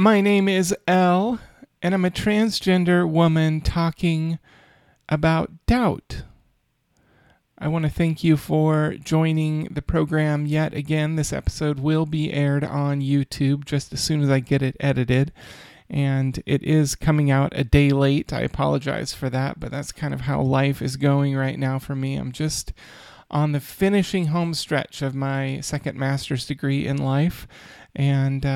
My name is Elle, and I'm a transgender woman talking about doubt. I want to thank you for joining the program yet again. This episode will be aired on YouTube just as soon as I get it edited, and it is coming out a day late. I apologize for that, but that's kind of how life is going right now for me. I'm just on the finishing home stretch of my second master's degree in life, and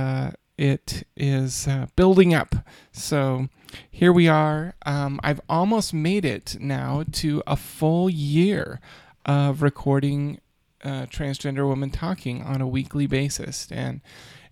it is building up. So here we are. I've almost made it now to a full year of recording Transgender Woman Talking on a weekly basis. And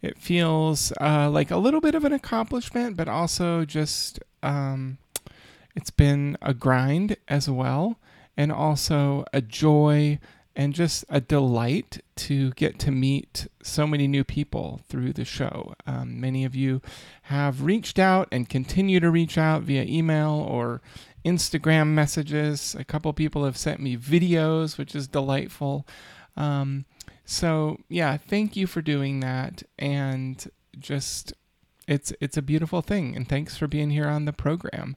it feels like a little bit of an accomplishment, but also just it's been a grind as well, and also a joy and just a delight to get to meet so many new people through the show. Many of you have reached out and continue to reach out via email or Instagram messages. A couple people have sent me videos, which is delightful. So yeah, thank you for doing that. And just, it's a beautiful thing. And thanks for being here on the program.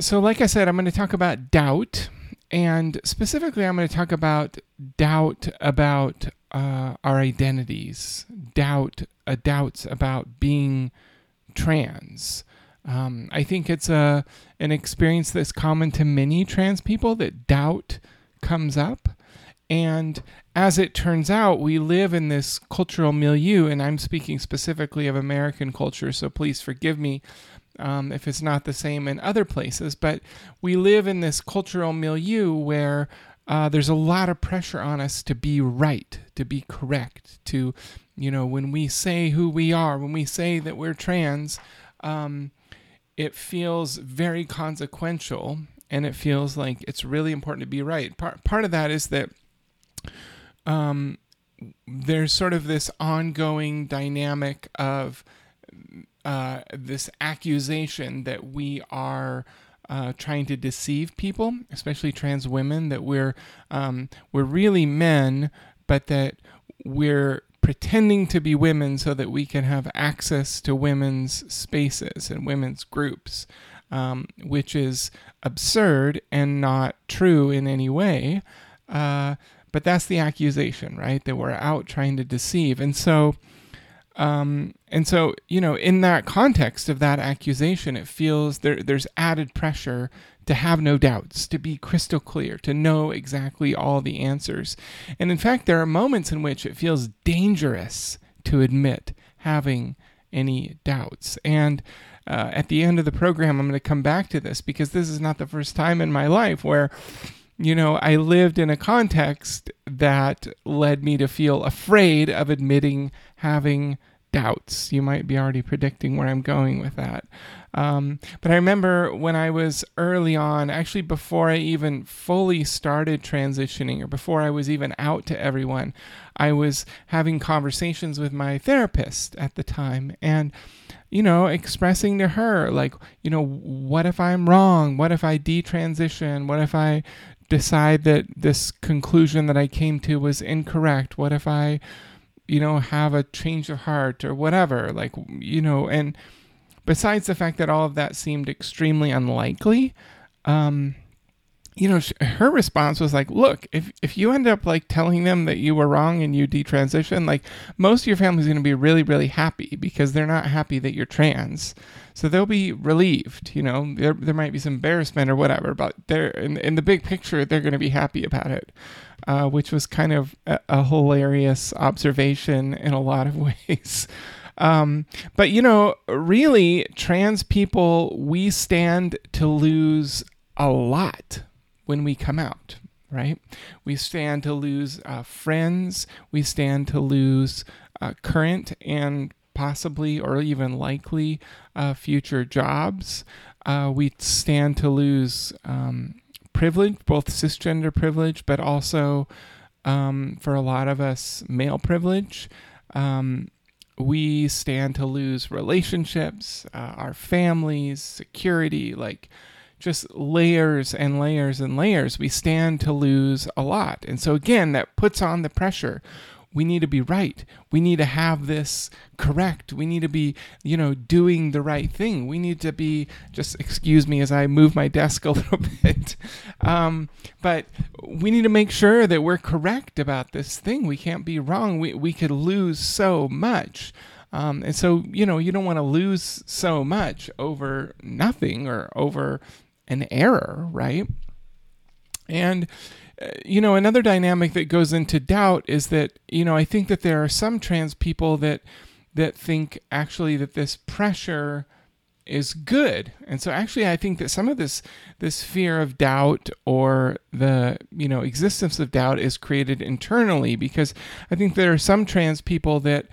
So like I said, I'm going to talk about doubt. And specifically, I'm going to talk about doubt about our identities, doubts about being trans. I think it's an experience that's common to many trans people that doubt comes up. And as it turns out, we live in this cultural milieu, and I'm speaking specifically of American culture, so please forgive me if it's not the same in other places, but we live in this cultural milieu where there's a lot of pressure on us to be right, to be correct, to, you know, when we say who we are, when we say that we're trans, it feels very consequential, and it feels like it's really important to be right. Part of that is that there's sort of this ongoing dynamic of this accusation that we are trying to deceive people, especially trans women, that we're really men, but that we're pretending to be women so that we can have access to women's spaces and women's groups, which is absurd and not true in any way. But that's the accusation, right? That we're out trying to deceive. And so, you know, in that context of that accusation, it feels there's added pressure to have no doubts, to be crystal clear, to know exactly all the answers. And in fact, there are moments in which it feels dangerous to admit having any doubts. And at the end of the program, I'm going to come back to this, because this is not the first time in my life where, you know, I lived in a context that led me to feel afraid of admitting having doubts. You might be already predicting where I'm going with that. But I remember when I was early on, actually before I even fully started transitioning, or before I was even out to everyone, I was having conversations with my therapist at the time, and, you know, expressing to her, like, you know, what if I'm wrong? What if I detransition? What if I decide that this conclusion that I came to was incorrect? What if I, you know, have a change of heart or whatever? Like, you know, and besides the fact that all of that seemed extremely unlikely, you know, her response was like, look, if you end up like telling them that you were wrong and you detransition, like most of your family's going to be really, really happy, because they're not happy that you're trans. So they'll be relieved, you know, there might be some embarrassment or whatever, but they're in the big picture, they're going to be happy about it, which was kind of a hilarious observation in a lot of ways. But, you know, really trans people, we stand to lose a lot when we come out, right? We stand to lose friends, we stand to lose current and possibly or even likely future jobs. We stand to lose privilege, both cisgender privilege, but also for a lot of us, male privilege. We stand to lose relationships, our families, security, like just layers and layers and layers. We stand to lose a lot. And so again, that puts on the pressure. we need to be right. We need to have this correct. We need to be, you know, doing the right thing. We need to be, just excuse me as I move my desk a little bit, but we need to make sure that we're correct about this thing. We can't be wrong. We could lose so much. And so, you know, you don't want to lose so much over nothing or over an error, right? And, you know, another dynamic that goes into doubt is that, you know, I think that there are some trans people that think actually that this pressure is good. And so actually I think that some of this fear of doubt or the, you know, existence of doubt is created internally, because I think there are some trans people that,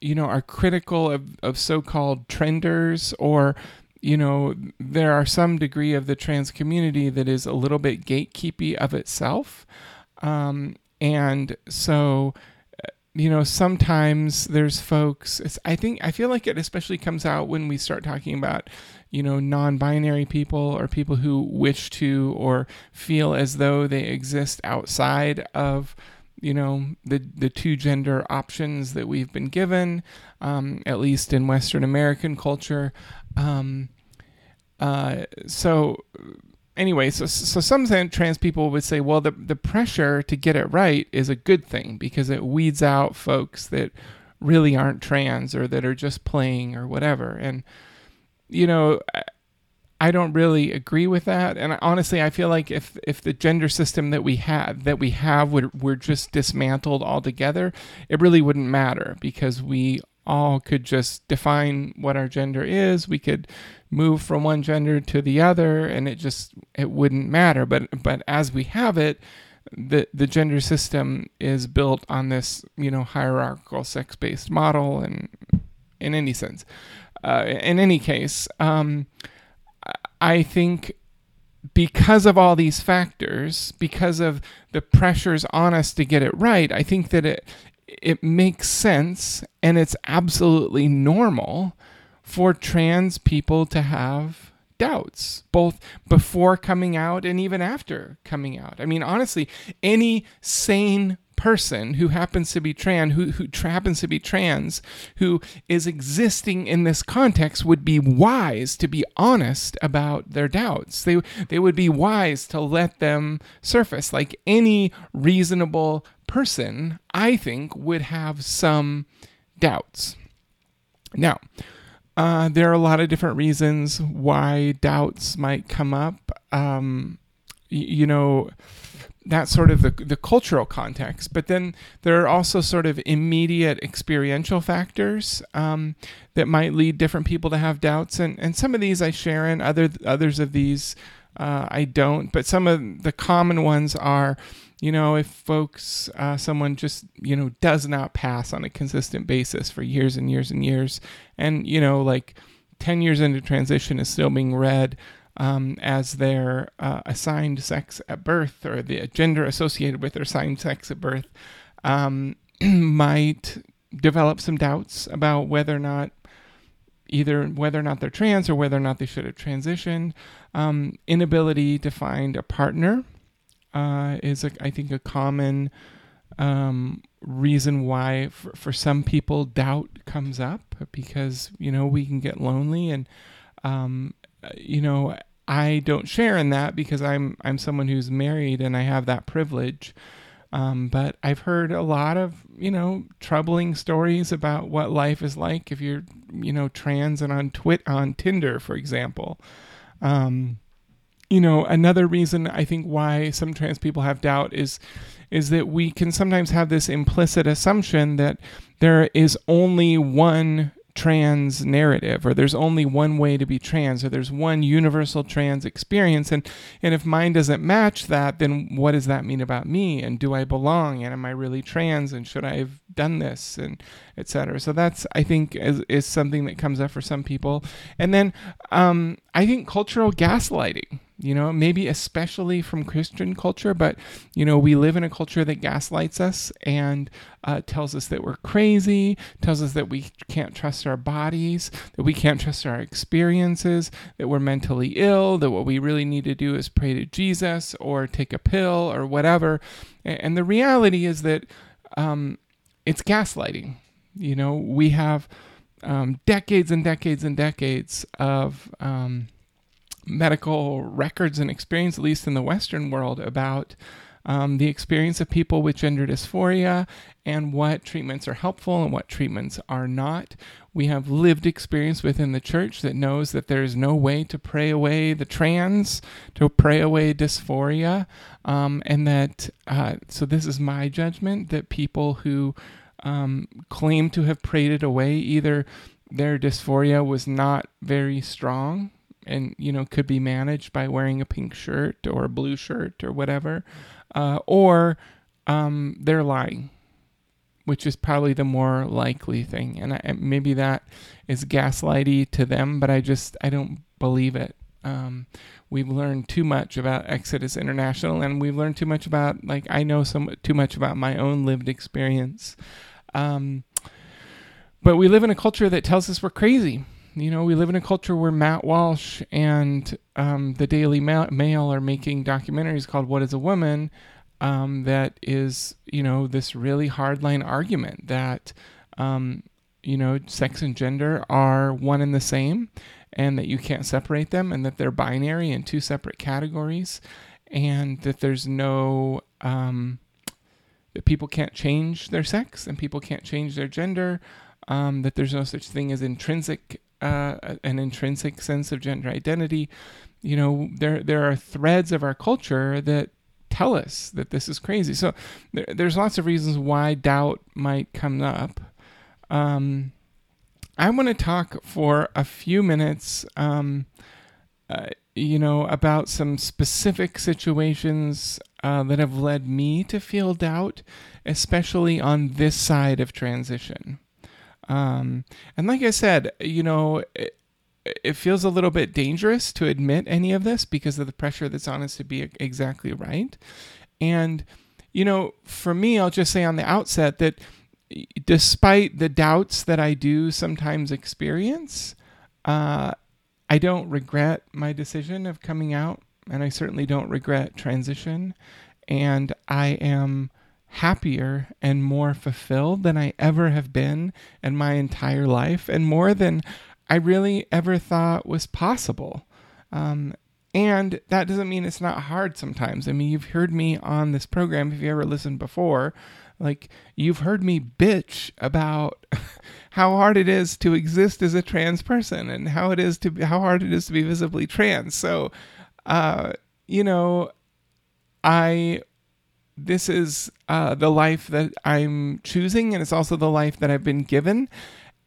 you know, are critical of so-called trenders, or, you know, there are some degree of the trans community that is a little bit gatekeepy of itself. And so, you know, sometimes there's folks, I feel like it especially comes out when we start talking about, you know, non-binary people or people who wish to or feel as though they exist outside of, you know, the two gender options that we've been given, at least in Western American culture. So some trans people would say, well, the pressure to get it right is a good thing because it weeds out folks that really aren't trans or that are just playing or whatever. And, you know, I don't really agree with that, and honestly, I feel like if the gender system that we have were just dismantled altogether, it really wouldn't matter, because we all could just define what our gender is. We could move from one gender to the other, and it wouldn't matter. But as we have it, the gender system is built on this, you know, hierarchical sex-based model, and in any case. I think because of all these factors, because of the pressures on us to get it right, I think that it makes sense, and it's absolutely normal for trans people to have doubts, both before coming out and even after coming out. I mean, honestly, any sane person who happens to be trans, who is existing in this context, would be wise to be honest about their doubts. They would be wise to let them surface. Like any reasonable person, I think, would have some doubts. Now, there are a lot of different reasons why doubts might come up. You know, that's sort of the cultural context. But then there are also sort of immediate experiential factors that might lead different people to have doubts. And some of these I share in, others of these I don't. But some of the common ones are, you know, if folks, someone just, you know, does not pass on a consistent basis for years and years and years. And, you know, like 10 years into transition is still being read as their assigned sex at birth, or the gender associated with their assigned sex at birth, might develop some doubts about whether or not they're trans or whether or not they should have transitioned. Inability to find a partner is, I think, a common reason why for some people doubt comes up, because, you know, we can get lonely, and you know, I don't share in that because I'm someone who's married and I have that privilege. But I've heard a lot of, you know, troubling stories about what life is like if you're, you know, trans and on Tinder, for example. You know, another reason I think why some trans people have doubt is that we can sometimes have this implicit assumption that there is only one trans narrative, or there's only one way to be trans, or there's one universal trans experience, and if mine doesn't match that, then what does that mean about me, and do I belong, and am I really trans, and should I have done this, and etc. So that's, I think, is something that comes up for some people. And then I think cultural gaslighting, you know, maybe especially from Christian culture, but, you know, we live in a culture that gaslights us and tells us that we're crazy, tells us that we can't trust our bodies, that we can't trust our experiences, that we're mentally ill, that what we really need to do is pray to Jesus or take a pill or whatever. And the reality is that it's gaslighting. You know, we have decades and decades and decades of medical records and experience, at least in the Western world, about the experience of people with gender dysphoria and what treatments are helpful and what treatments are not. We have lived experience within the church that knows that there is no way to pray away the trans, to pray away dysphoria, and that, so this is my judgment, that people who claim to have prayed it away, either their dysphoria was not very strong and, you know, could be managed by wearing a pink shirt or a blue shirt or whatever, or they're lying, which is probably the more likely thing. And maybe that is gaslighty to them, but I don't believe it. We've learned too much about Exodus International, and we've learned too much about, like, I know too much about my own lived experience. But we live in a culture that tells us we're crazy. You know, we live in a culture where Matt Walsh and the Daily Mail are making documentaries called What is a Woman? That is, you know, this really hardline argument that, you know, sex and gender are one and the same, and that you can't separate them, and that they're binary in two separate categories, and that there's no... that people can't change their sex and people can't change their gender, that there's no such thing as an intrinsic sense of gender identity. You know, there are threads of our culture that tell us that this is crazy. So there's lots of reasons why doubt might come up. I want to talk for a few minutes, you know, about some specific situations that have led me to feel doubt, especially on this side of transition. And like I said, you know, it feels a little bit dangerous to admit any of this because of the pressure that's on us to be exactly right. And, you know, for me, I'll just say on the outset that despite the doubts that I do sometimes experience, I don't regret my decision of coming out, and I certainly don't regret transition. And I am happier and more fulfilled than I ever have been in my entire life, and more than I really ever thought was possible. And that doesn't mean it's not hard sometimes. I mean, you've heard me on this program, if you ever listened before, like, you've heard me bitch about how hard it is to exist as a trans person and how hard it is to be visibly trans. So, you know, this is the life that I'm choosing, and it's also the life that I've been given.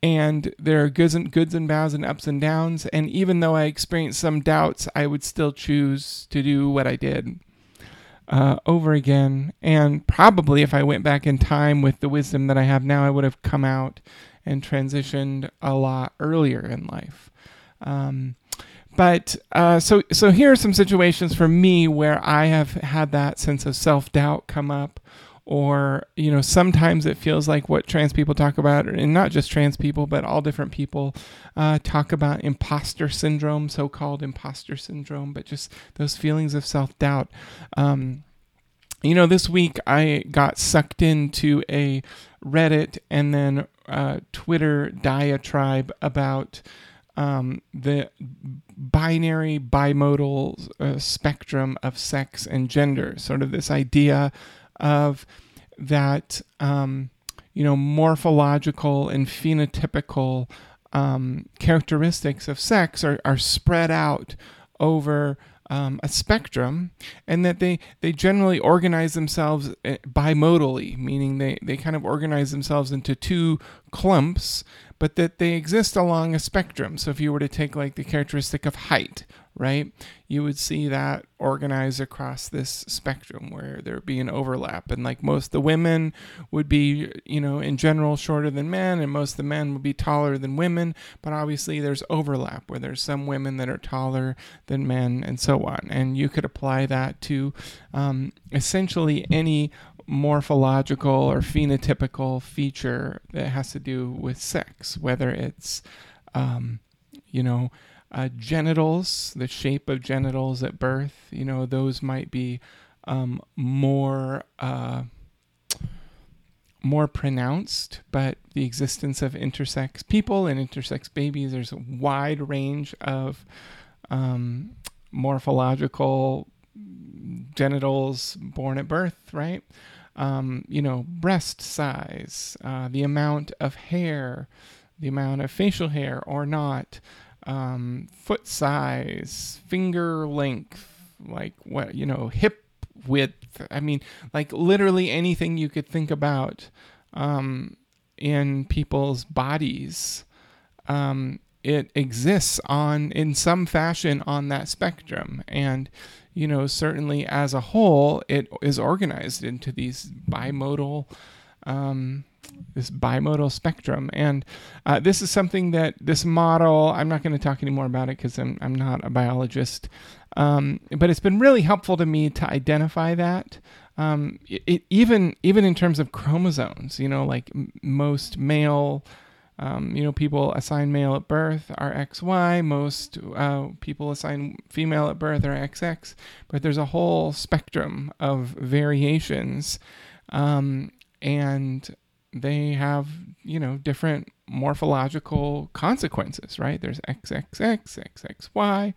And there are goods and bads and ups and downs. And even though I experienced some doubts, I would still choose to do what I did over again. And probably if I went back in time with the wisdom that I have now, I would have come out and transitioned a lot earlier in life. But so here are some situations for me where I have had that sense of self-doubt come up, or, you know, sometimes it feels like what trans people talk about, and not just trans people, but all different people talk about imposter syndrome, so-called imposter syndrome, but just those feelings of self-doubt. You know, this week I got sucked into a Reddit and then Twitter diatribe about the binary, bimodal spectrum of sex and gender, sort of this idea of that, you know, morphological and phenotypical characteristics of sex are spread out over a spectrum, and that they generally organize themselves bimodally, meaning they kind of organize themselves into two clumps, but that they exist along a spectrum. So if you were to take, like, the characteristic of height, right, you would see that organized across this spectrum where there would be an overlap. And, like, most of the women would be, you know, in general shorter than men, and most of the men would be taller than women. But obviously there's overlap where there's some women that are taller than men and so on. And you could apply that to essentially any morphological or phenotypical feature that has to do with sex, whether it's, you know, genitals, the shape of genitals at birth. You know, those might be more more pronounced, but the existence of intersex people and intersex babies, there's a wide range of morphological genitals born at birth, right? Breast size, the amount of hair, the amount of facial hair or not, foot size, finger length, hip width. I mean, literally anything you could think about in people's bodies, it exists in some fashion on that spectrum. And, certainly as a whole, it is organized into these bimodal spectrum. And this is something that this model, I'm not going to talk anymore about it because I'm not a biologist. But it's been really helpful to me to identify that, even in terms of chromosomes, most male, people assign male at birth are XY, most people assign female at birth are XX, but there's a whole spectrum of variations, and they have, different morphological consequences, right? There's XXX, XXY,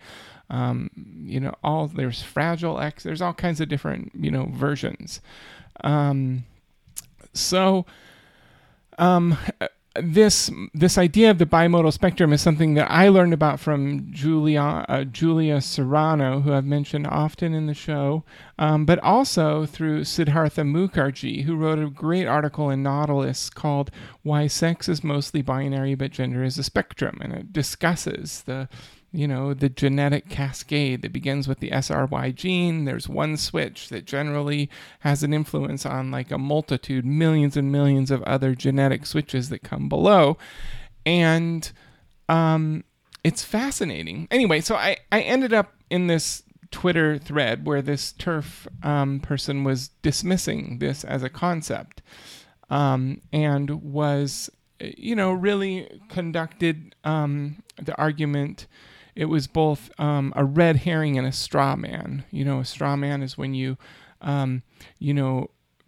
there's fragile X, there's all kinds of different, versions. This idea of the bimodal spectrum is something that I learned about from Julia Serrano, who I've mentioned often in the show, but also through Siddhartha Mukherjee, who wrote a great article in Nautilus called "Why Sex is Mostly Binary but Gender is a Spectrum," and it discusses the genetic cascade that begins with the SRY gene. There's one switch that generally has an influence on a multitude, millions and millions of other genetic switches that come below. And it's fascinating. Anyway, so I ended up in this Twitter thread where this TERF person was dismissing this as a concept and was, really conducted the argument. It was both a red herring and a straw man. A straw man is when you,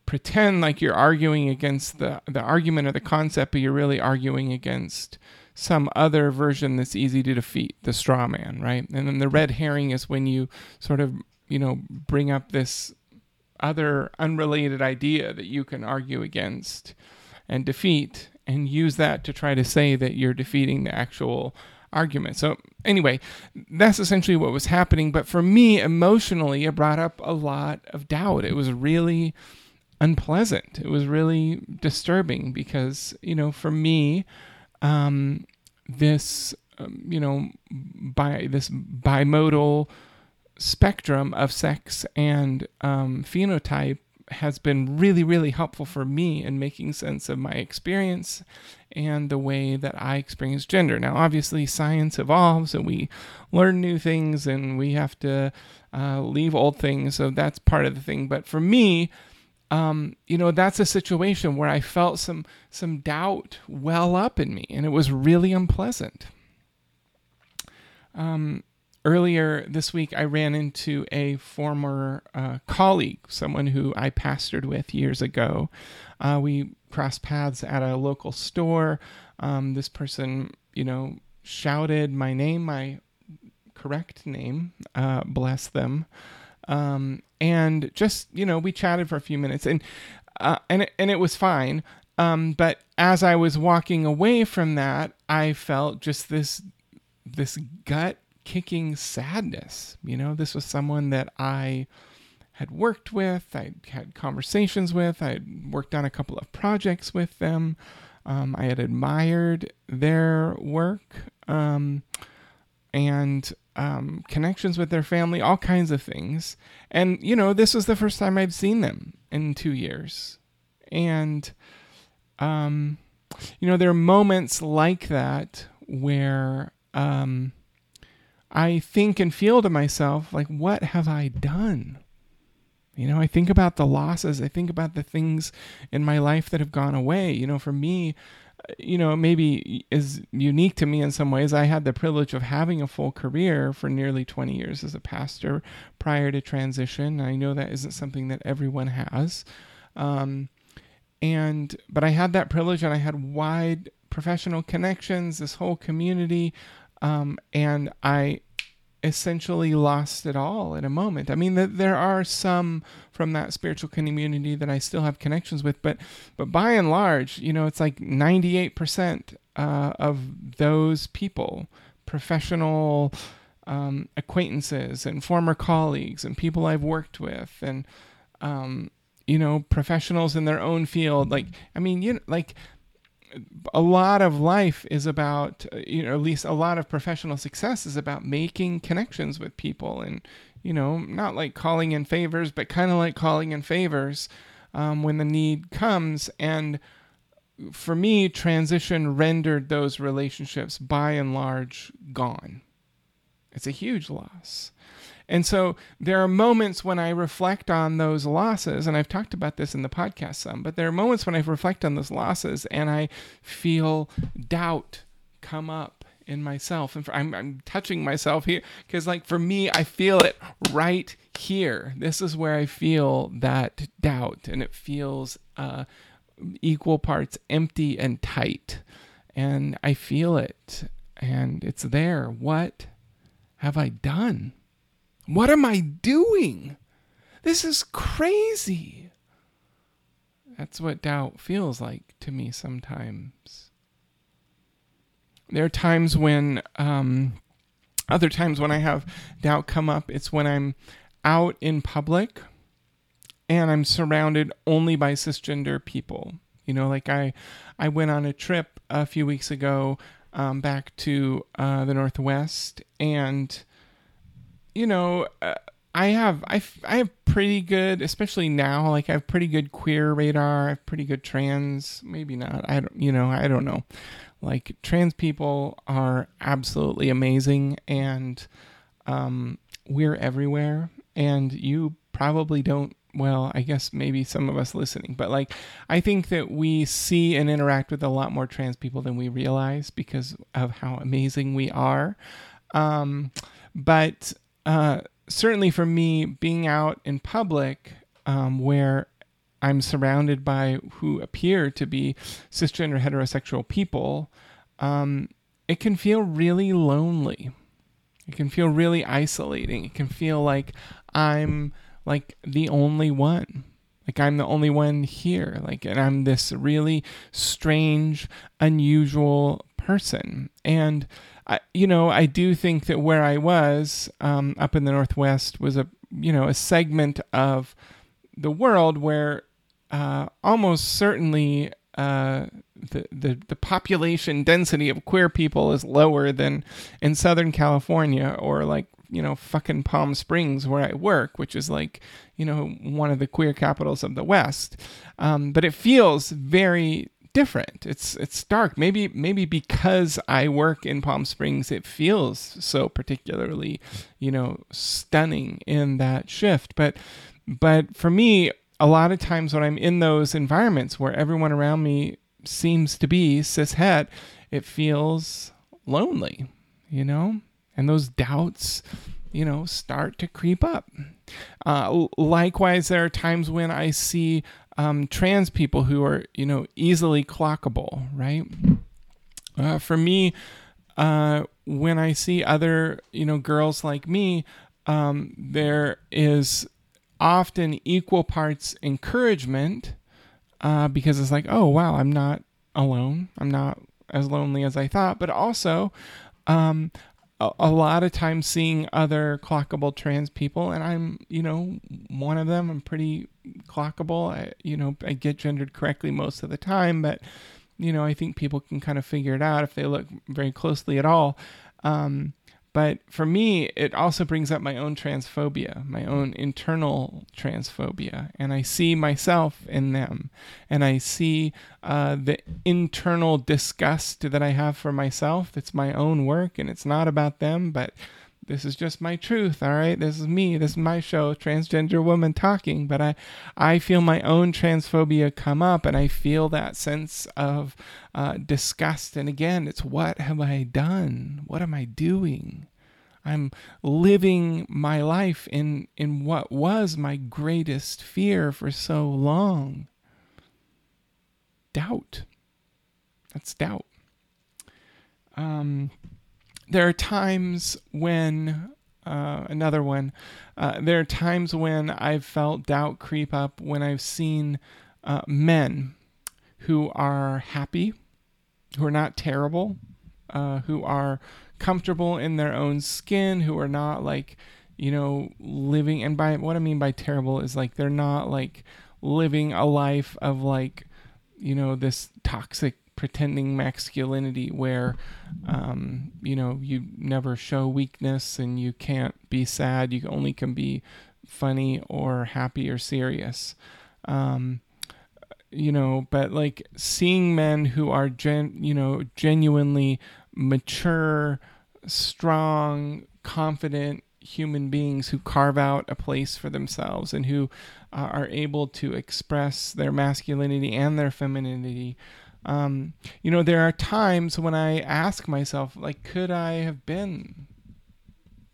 pretend like you're arguing against the argument or the concept, but you're really arguing against some other version that's easy to defeat, the straw man, right? And then the red herring is when you sort of, bring up this other unrelated idea that you can argue against and defeat and use that to try to say that you're defeating the actual argument. So anyway, that's essentially what was happening. But for me, emotionally, it brought up a lot of doubt. It was really unpleasant. It was really disturbing because, for me, this bimodal spectrum of sex and phenotype has been really, really helpful for me in making sense of my experience and the way that I experience gender. Now, obviously, science evolves and we learn new things and we have to leave old things. So that's part of the thing. But for me, that's a situation where I felt some doubt well up in me, and it was really unpleasant. Earlier this week, I ran into a former colleague, someone who I pastored with years ago. We crossed paths at a local store. This person, shouted my name, my correct name, bless them. And just, we chatted for a few minutes and it was fine. But as I was walking away from that, I felt just this gut kicking sadness. This was someone that I had worked with, I had conversations with, I had worked on a couple of projects with them. I had admired their work and connections with their family, all kinds of things. And, this was the first time I'd seen them in 2 years. And, there are moments like that where, I think and feel to myself, what have I done? I think about the losses. I think about the things in my life that have gone away. For me, maybe is unique to me in some ways. I had the privilege of having a full career for nearly 20 years as a pastor prior to transition. I know that isn't something that everyone has. But I had that privilege, and I had wide professional connections, this whole community, and I essentially lost it all in a moment. I mean, there are some from that spiritual community that I still have connections with, but by and large, you know, it's like 98% of those people, professional acquaintances and former colleagues and people I've worked with, and you know, professionals in their own field. Like, I mean, you know, like, a lot of life is about, you know, at least a lot of professional success is about making connections with people, and, you know, not like calling in favors, but kind of like calling in favors when the need comes. And for me, transition rendered those relationships by and large gone. It's a huge loss. And so there are moments when I reflect on those losses, and I've talked about this in the podcast some, but there are moments when I reflect on those losses and I feel doubt come up in myself. And I'm touching myself here because, like, for me, I feel it right here. This is where I feel that doubt, and it feels equal parts empty and tight. And I feel it, and it's there. What have I done? What am I doing? This is crazy. That's what doubt feels like to me sometimes. There are times when, other times when I have doubt come up, it's when I'm out in public and I'm surrounded only by cisgender people. You know, like I went on a trip a few weeks ago back to the Northwest, and you know, I have pretty good, especially now, like I have pretty good queer radar, I have pretty good trans, maybe not, I don't know. Like, trans people are absolutely amazing, and we're everywhere, and you probably don't, well, I guess maybe some of us listening, but like, I think that we see and interact with a lot more trans people than we realize because of how amazing we are. But certainly for me, being out in public where I'm surrounded by who appear to be cisgender heterosexual people, it can feel really lonely. It can feel really isolating. It can feel like I'm like the only one. Like, I'm the only one here. Like, and I'm this really strange, unusual person. And I do think that where I was up in the Northwest was a segment of the world where almost certainly the population density of queer people is lower than in Southern California or, like, you know, fucking Palm Springs where I work, which is like, you know, one of the queer capitals of the West. But it feels very different. It's dark. Maybe because I work in Palm Springs, it feels so particularly, you know, stunning in that shift. But for me, a lot of times when I'm in those environments where everyone around me seems to be cis het, it feels lonely, you know, and those doubts, you know, start to creep up. Likewise, there are times when I see trans people who are, you know, easily clockable, right? For me, when I see other, you know, girls like me, there is often equal parts encouragement because it's like, oh, wow, I'm not alone. I'm not as lonely as I thought. But also, a lot of times seeing other clockable trans people, and I'm, you know, one of them. I'm pretty clockable. I get gendered correctly most of the time, but, you know, I think people can kind of figure it out if they look very closely at all. But for me, it also brings up my own transphobia, my own internal transphobia. And I see myself in them. And I see the internal disgust that I have for myself. It's my own work, and it's not about them. But this is just my truth, all right? This is me. This is my show, Transgender Woman Talking. But I feel my own transphobia come up, and I feel that sense of disgust. And again, it's, what have I done? What am I doing? I'm living my life in what was my greatest fear for so long. doubt. That's doubt. There are times when, another one, there are times when I've felt doubt creep up when I've seen men who are happy, who are not terrible, who are comfortable in their own skin, who are not like, you know, living. And by what I mean by terrible is like, they're not like living a life of like, you know, this toxic pretending masculinity where, you know, you never show weakness and you can't be sad. You only can be funny or happy or serious. You know, but like seeing men who are, genuinely mature, strong, confident human beings who carve out a place for themselves and who are able to express their masculinity and their femininity. You know, there are times when I ask myself, like, could I have been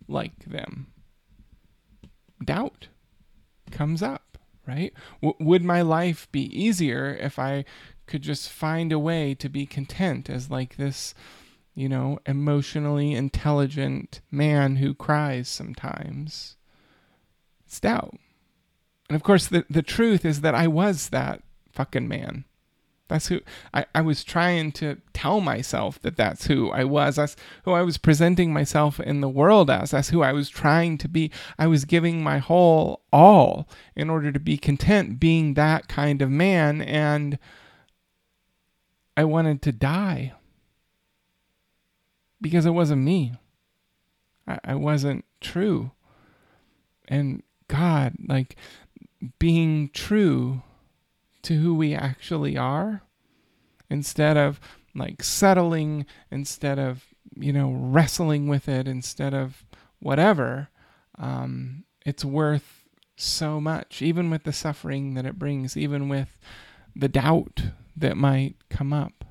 like them? Doubt comes up, right? Would my life be easier if I could just find a way to be content as like this, you know, emotionally intelligent man who cries sometimes? It's doubt. And of course, the truth is that I was that fucking man. That's who I was trying to tell myself that that's who I was. That's who I was presenting myself in the world as. That's who I was trying to be. I was giving my whole all in order to be content being that kind of man. And I wanted to die because it wasn't me. I wasn't true. And God, like being true to who we actually are, instead of like settling, instead of, you know, wrestling with it, instead of whatever, it's worth so much, even with the suffering that it brings, even with the doubt that might come up.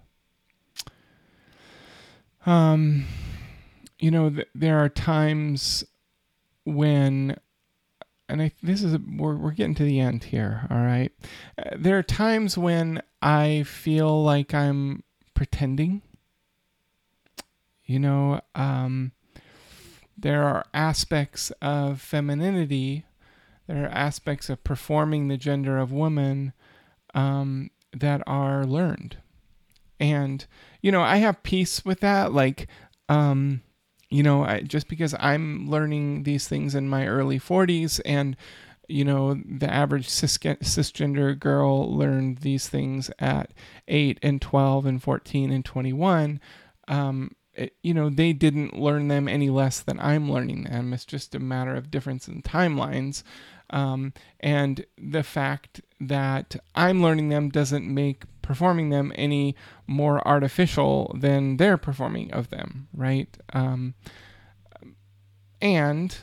You know, there are times when, and we're getting to the end here, all right? There are times when I feel like I'm pretending. You know, there are aspects of femininity, there are aspects of performing the gender of woman that are learned. And, you know, I have peace with that, like, you know, just because I'm learning these things in my early 40s and, you know, the average cisgender girl learned these things at 8 and 12 and 14 and 21, you know, they didn't learn them any less than I'm learning them. It's just a matter of difference in timelines. And the fact that I'm learning them doesn't make performing them any more artificial than their performing of them, right? And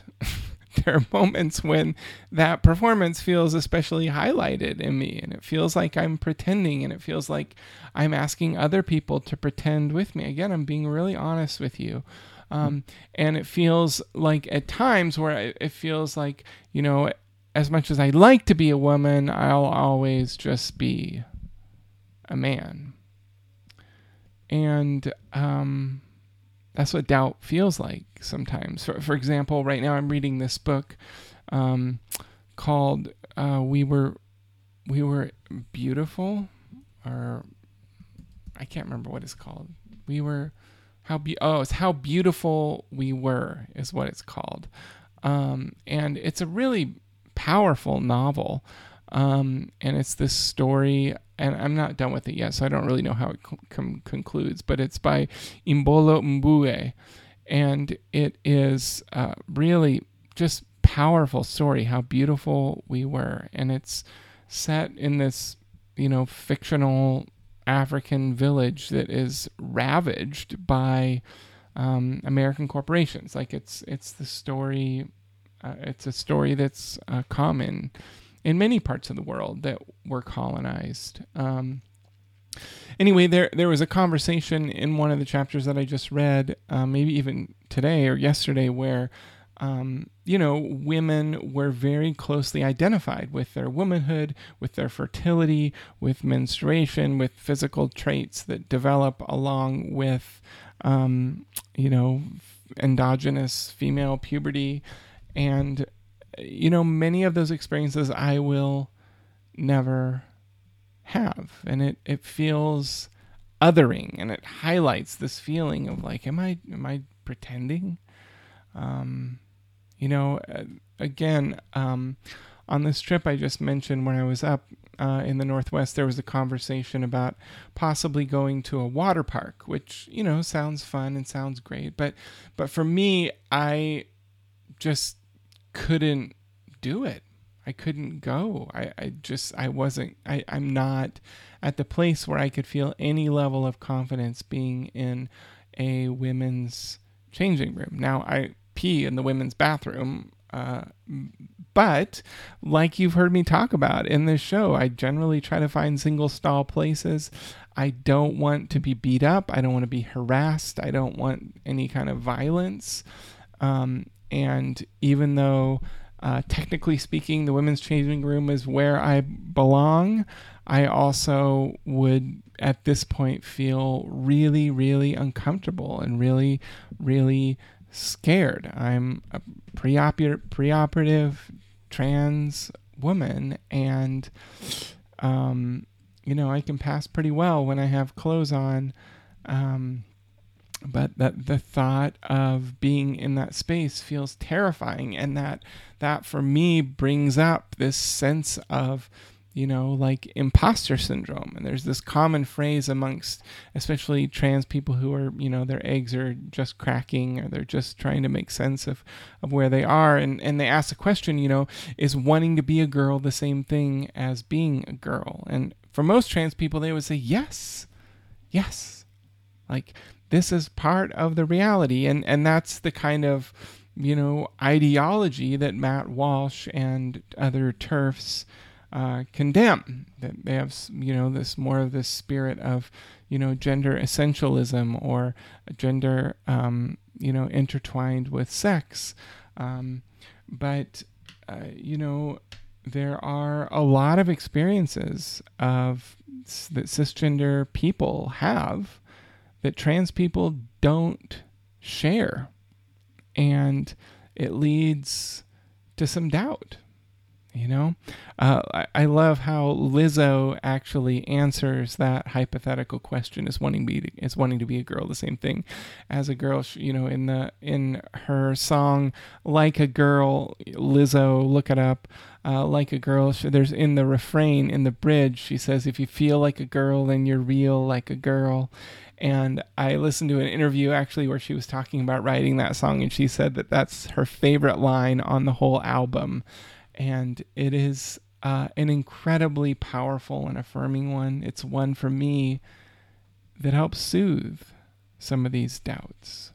there are moments when that performance feels especially highlighted in me, and it feels like I'm pretending, and it feels like I'm asking other people to pretend with me. Again, I'm being really honest with you. And it feels like at times where it feels like, you know, as much as I like to be a woman, I'll always just be a man. And that's what doubt feels like sometimes. For example, right now I'm reading this book called We Were Beautiful, or I can't remember what it's called. How Beautiful We Were is what it's called. And it's a really powerful novel. And it's this story, and I'm not done with it yet, so I don't really know how it concludes, but it's by Imbolo Mbue, and it is really just powerful story, How Beautiful We Were. And it's set in this, you know, fictional African village that is ravaged by American corporations. Like it's a story that's common in many parts of the world that were colonized. Anyway, there was a conversation in one of the chapters that I just read, maybe even today or yesterday, where you know, women were very closely identified with their womanhood, with their fertility, with menstruation, with physical traits that develop along with, you know, endogenous female puberty. And, you know, many of those experiences I will never have. And it feels othering, and it highlights this feeling of like, am I pretending? You know, again, on this trip I just mentioned when I was up in the Northwest, there was a conversation about possibly going to a water park, which, you know, sounds fun and sounds great. But for me, I just couldn't do it. I couldn't go. I'm not at the place where I could feel any level of confidence being in a women's changing room. Now, I pee in the women's bathroom, but like you've heard me talk about in this show, I generally try to find single stall places. I don't want to be beat up. I don't want to be harassed. I don't want any kind of violence. And even though, technically speaking, the women's changing room is where I belong, I also would at this point feel really, really uncomfortable and really, really scared. I'm a preoperative trans woman, and, you know, I can pass pretty well when I have clothes on, but that the thought of being in that space feels terrifying, and that for me brings up this sense of, you know, like imposter syndrome. And there's this common phrase amongst especially trans people who are, you know, their eggs are just cracking, or they're just trying to make sense of where they are. And they ask the question, you know, is wanting to be a girl the same thing as being a girl? And for most trans people, they would say, yes. Like, this is part of the reality. And that's the kind of, you know, ideology that Matt Walsh and other TERFs condemn, that they have, you know, this more of this spirit of, you know, gender essentialism, or gender, you know, intertwined with sex. But you know, there are a lot of experiences of that cisgender people have that trans people don't share, and it leads to some doubt. You know, I love how Lizzo actually answers that hypothetical question: is wanting to be a girl the same thing as a girl? You know, in her song "Like a Girl," Lizzo, look it up. Like a girl, there's in the refrain, in the bridge, she says, "If you feel like a girl, then you're real like a girl." And I listened to an interview actually where she was talking about writing that song, and she said that that's her favorite line on the whole album. And it is an incredibly powerful and affirming one. It's one for me that helps soothe some of these doubts,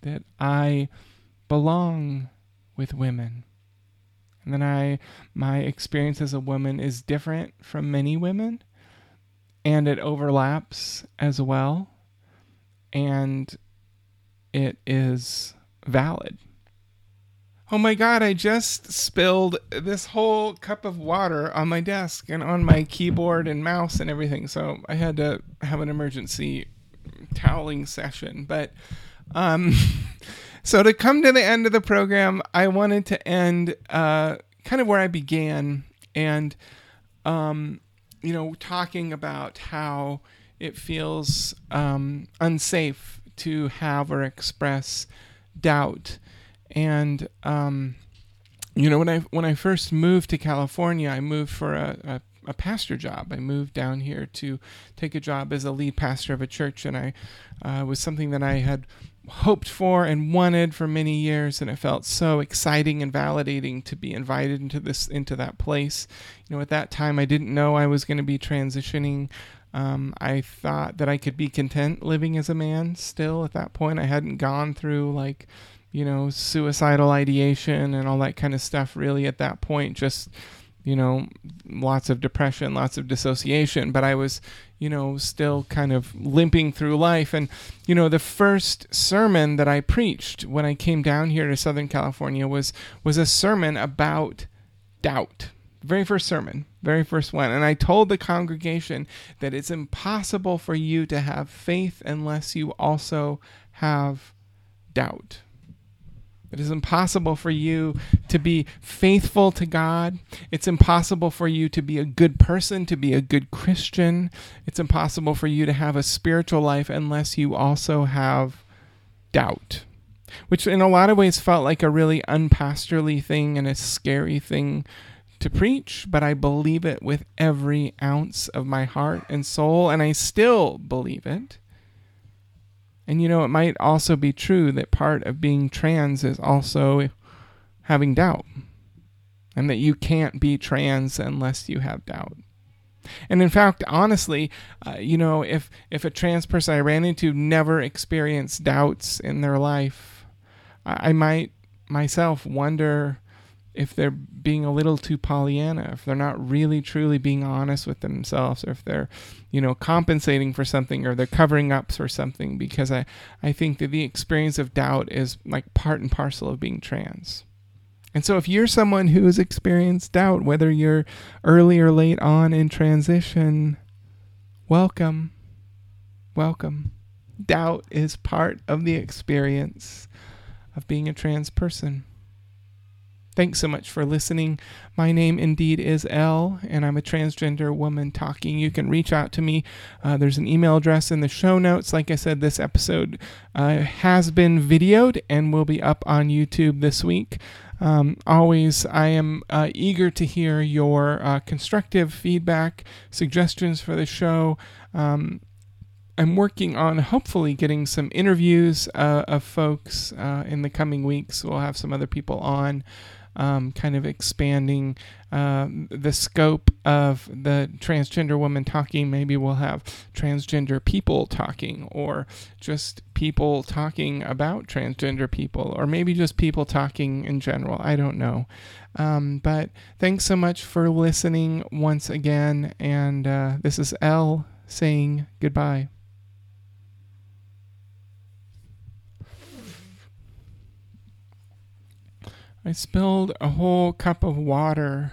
that I belong with women, and that my experience as a woman is different from many women, and it overlaps as well, and it is valid. Oh my God, I just spilled this whole cup of water on my desk and on my keyboard and mouse and everything. So I had to have an emergency toweling session. But so to come to the end of the program, I wanted to end kind of where I began, and, you know, talking about how it feels unsafe to have or express doubt. And, you know, when I first moved to California, I moved for a pastor job. I moved down here to take a job as a lead pastor of a church. And I was something that I had hoped for and wanted for many years. And it felt so exciting and validating to be invited into that place. You know, at that time, I didn't know I was going to be transitioning. I thought that I could be content living as a man still at that point. I hadn't gone through, like, you know, suicidal ideation and all that kind of stuff really at that point, just you know, lots of depression, lots of dissociation, but I was, you know, still kind of limping through life. And, you know, the first sermon that I preached when I came down here to Southern California was a sermon about doubt. Very first sermon, very first one. And I told the congregation that it's impossible for you to have faith unless you also have doubt. It is impossible for you to be faithful to God. It's impossible for you to be a good person, to be a good Christian. It's impossible for you to have a spiritual life unless you also have doubt, which in a lot of ways felt like a really unpastorly thing and a scary thing to preach, but I believe it with every ounce of my heart and soul, and I still believe it. And, you know, it might also be true that part of being trans is also having doubt, and that you can't be trans unless you have doubt. And in fact, honestly, you know, if a trans person I ran into never experienced doubts in their life, I might myself wonder if they're being a little too Pollyanna, if they're not really truly being honest with themselves, or if they're, you know, compensating for something, or they're covering up for something, because I think that the experience of doubt is like part and parcel of being trans. And so if you're someone who has experienced doubt, whether you're early or late on in transition, welcome, welcome. Doubt is part of the experience of being a trans person. Thanks so much for listening. My name indeed is Elle, and I'm a transgender woman talking. You can reach out to me. There's an email address in the show notes. Like I said, this episode has been videoed and will be up on YouTube this week. Always, I am eager to hear your constructive feedback, suggestions for the show. I'm working on hopefully getting some interviews of folks in the coming weeks. We'll have some other people on, kind of expanding the scope of the transgender woman talking. Maybe we'll have transgender people talking, or just people talking about transgender people, or maybe just people talking in general. I don't know. But thanks so much for listening once again. And this is Elle saying goodbye. I spilled a whole cup of water.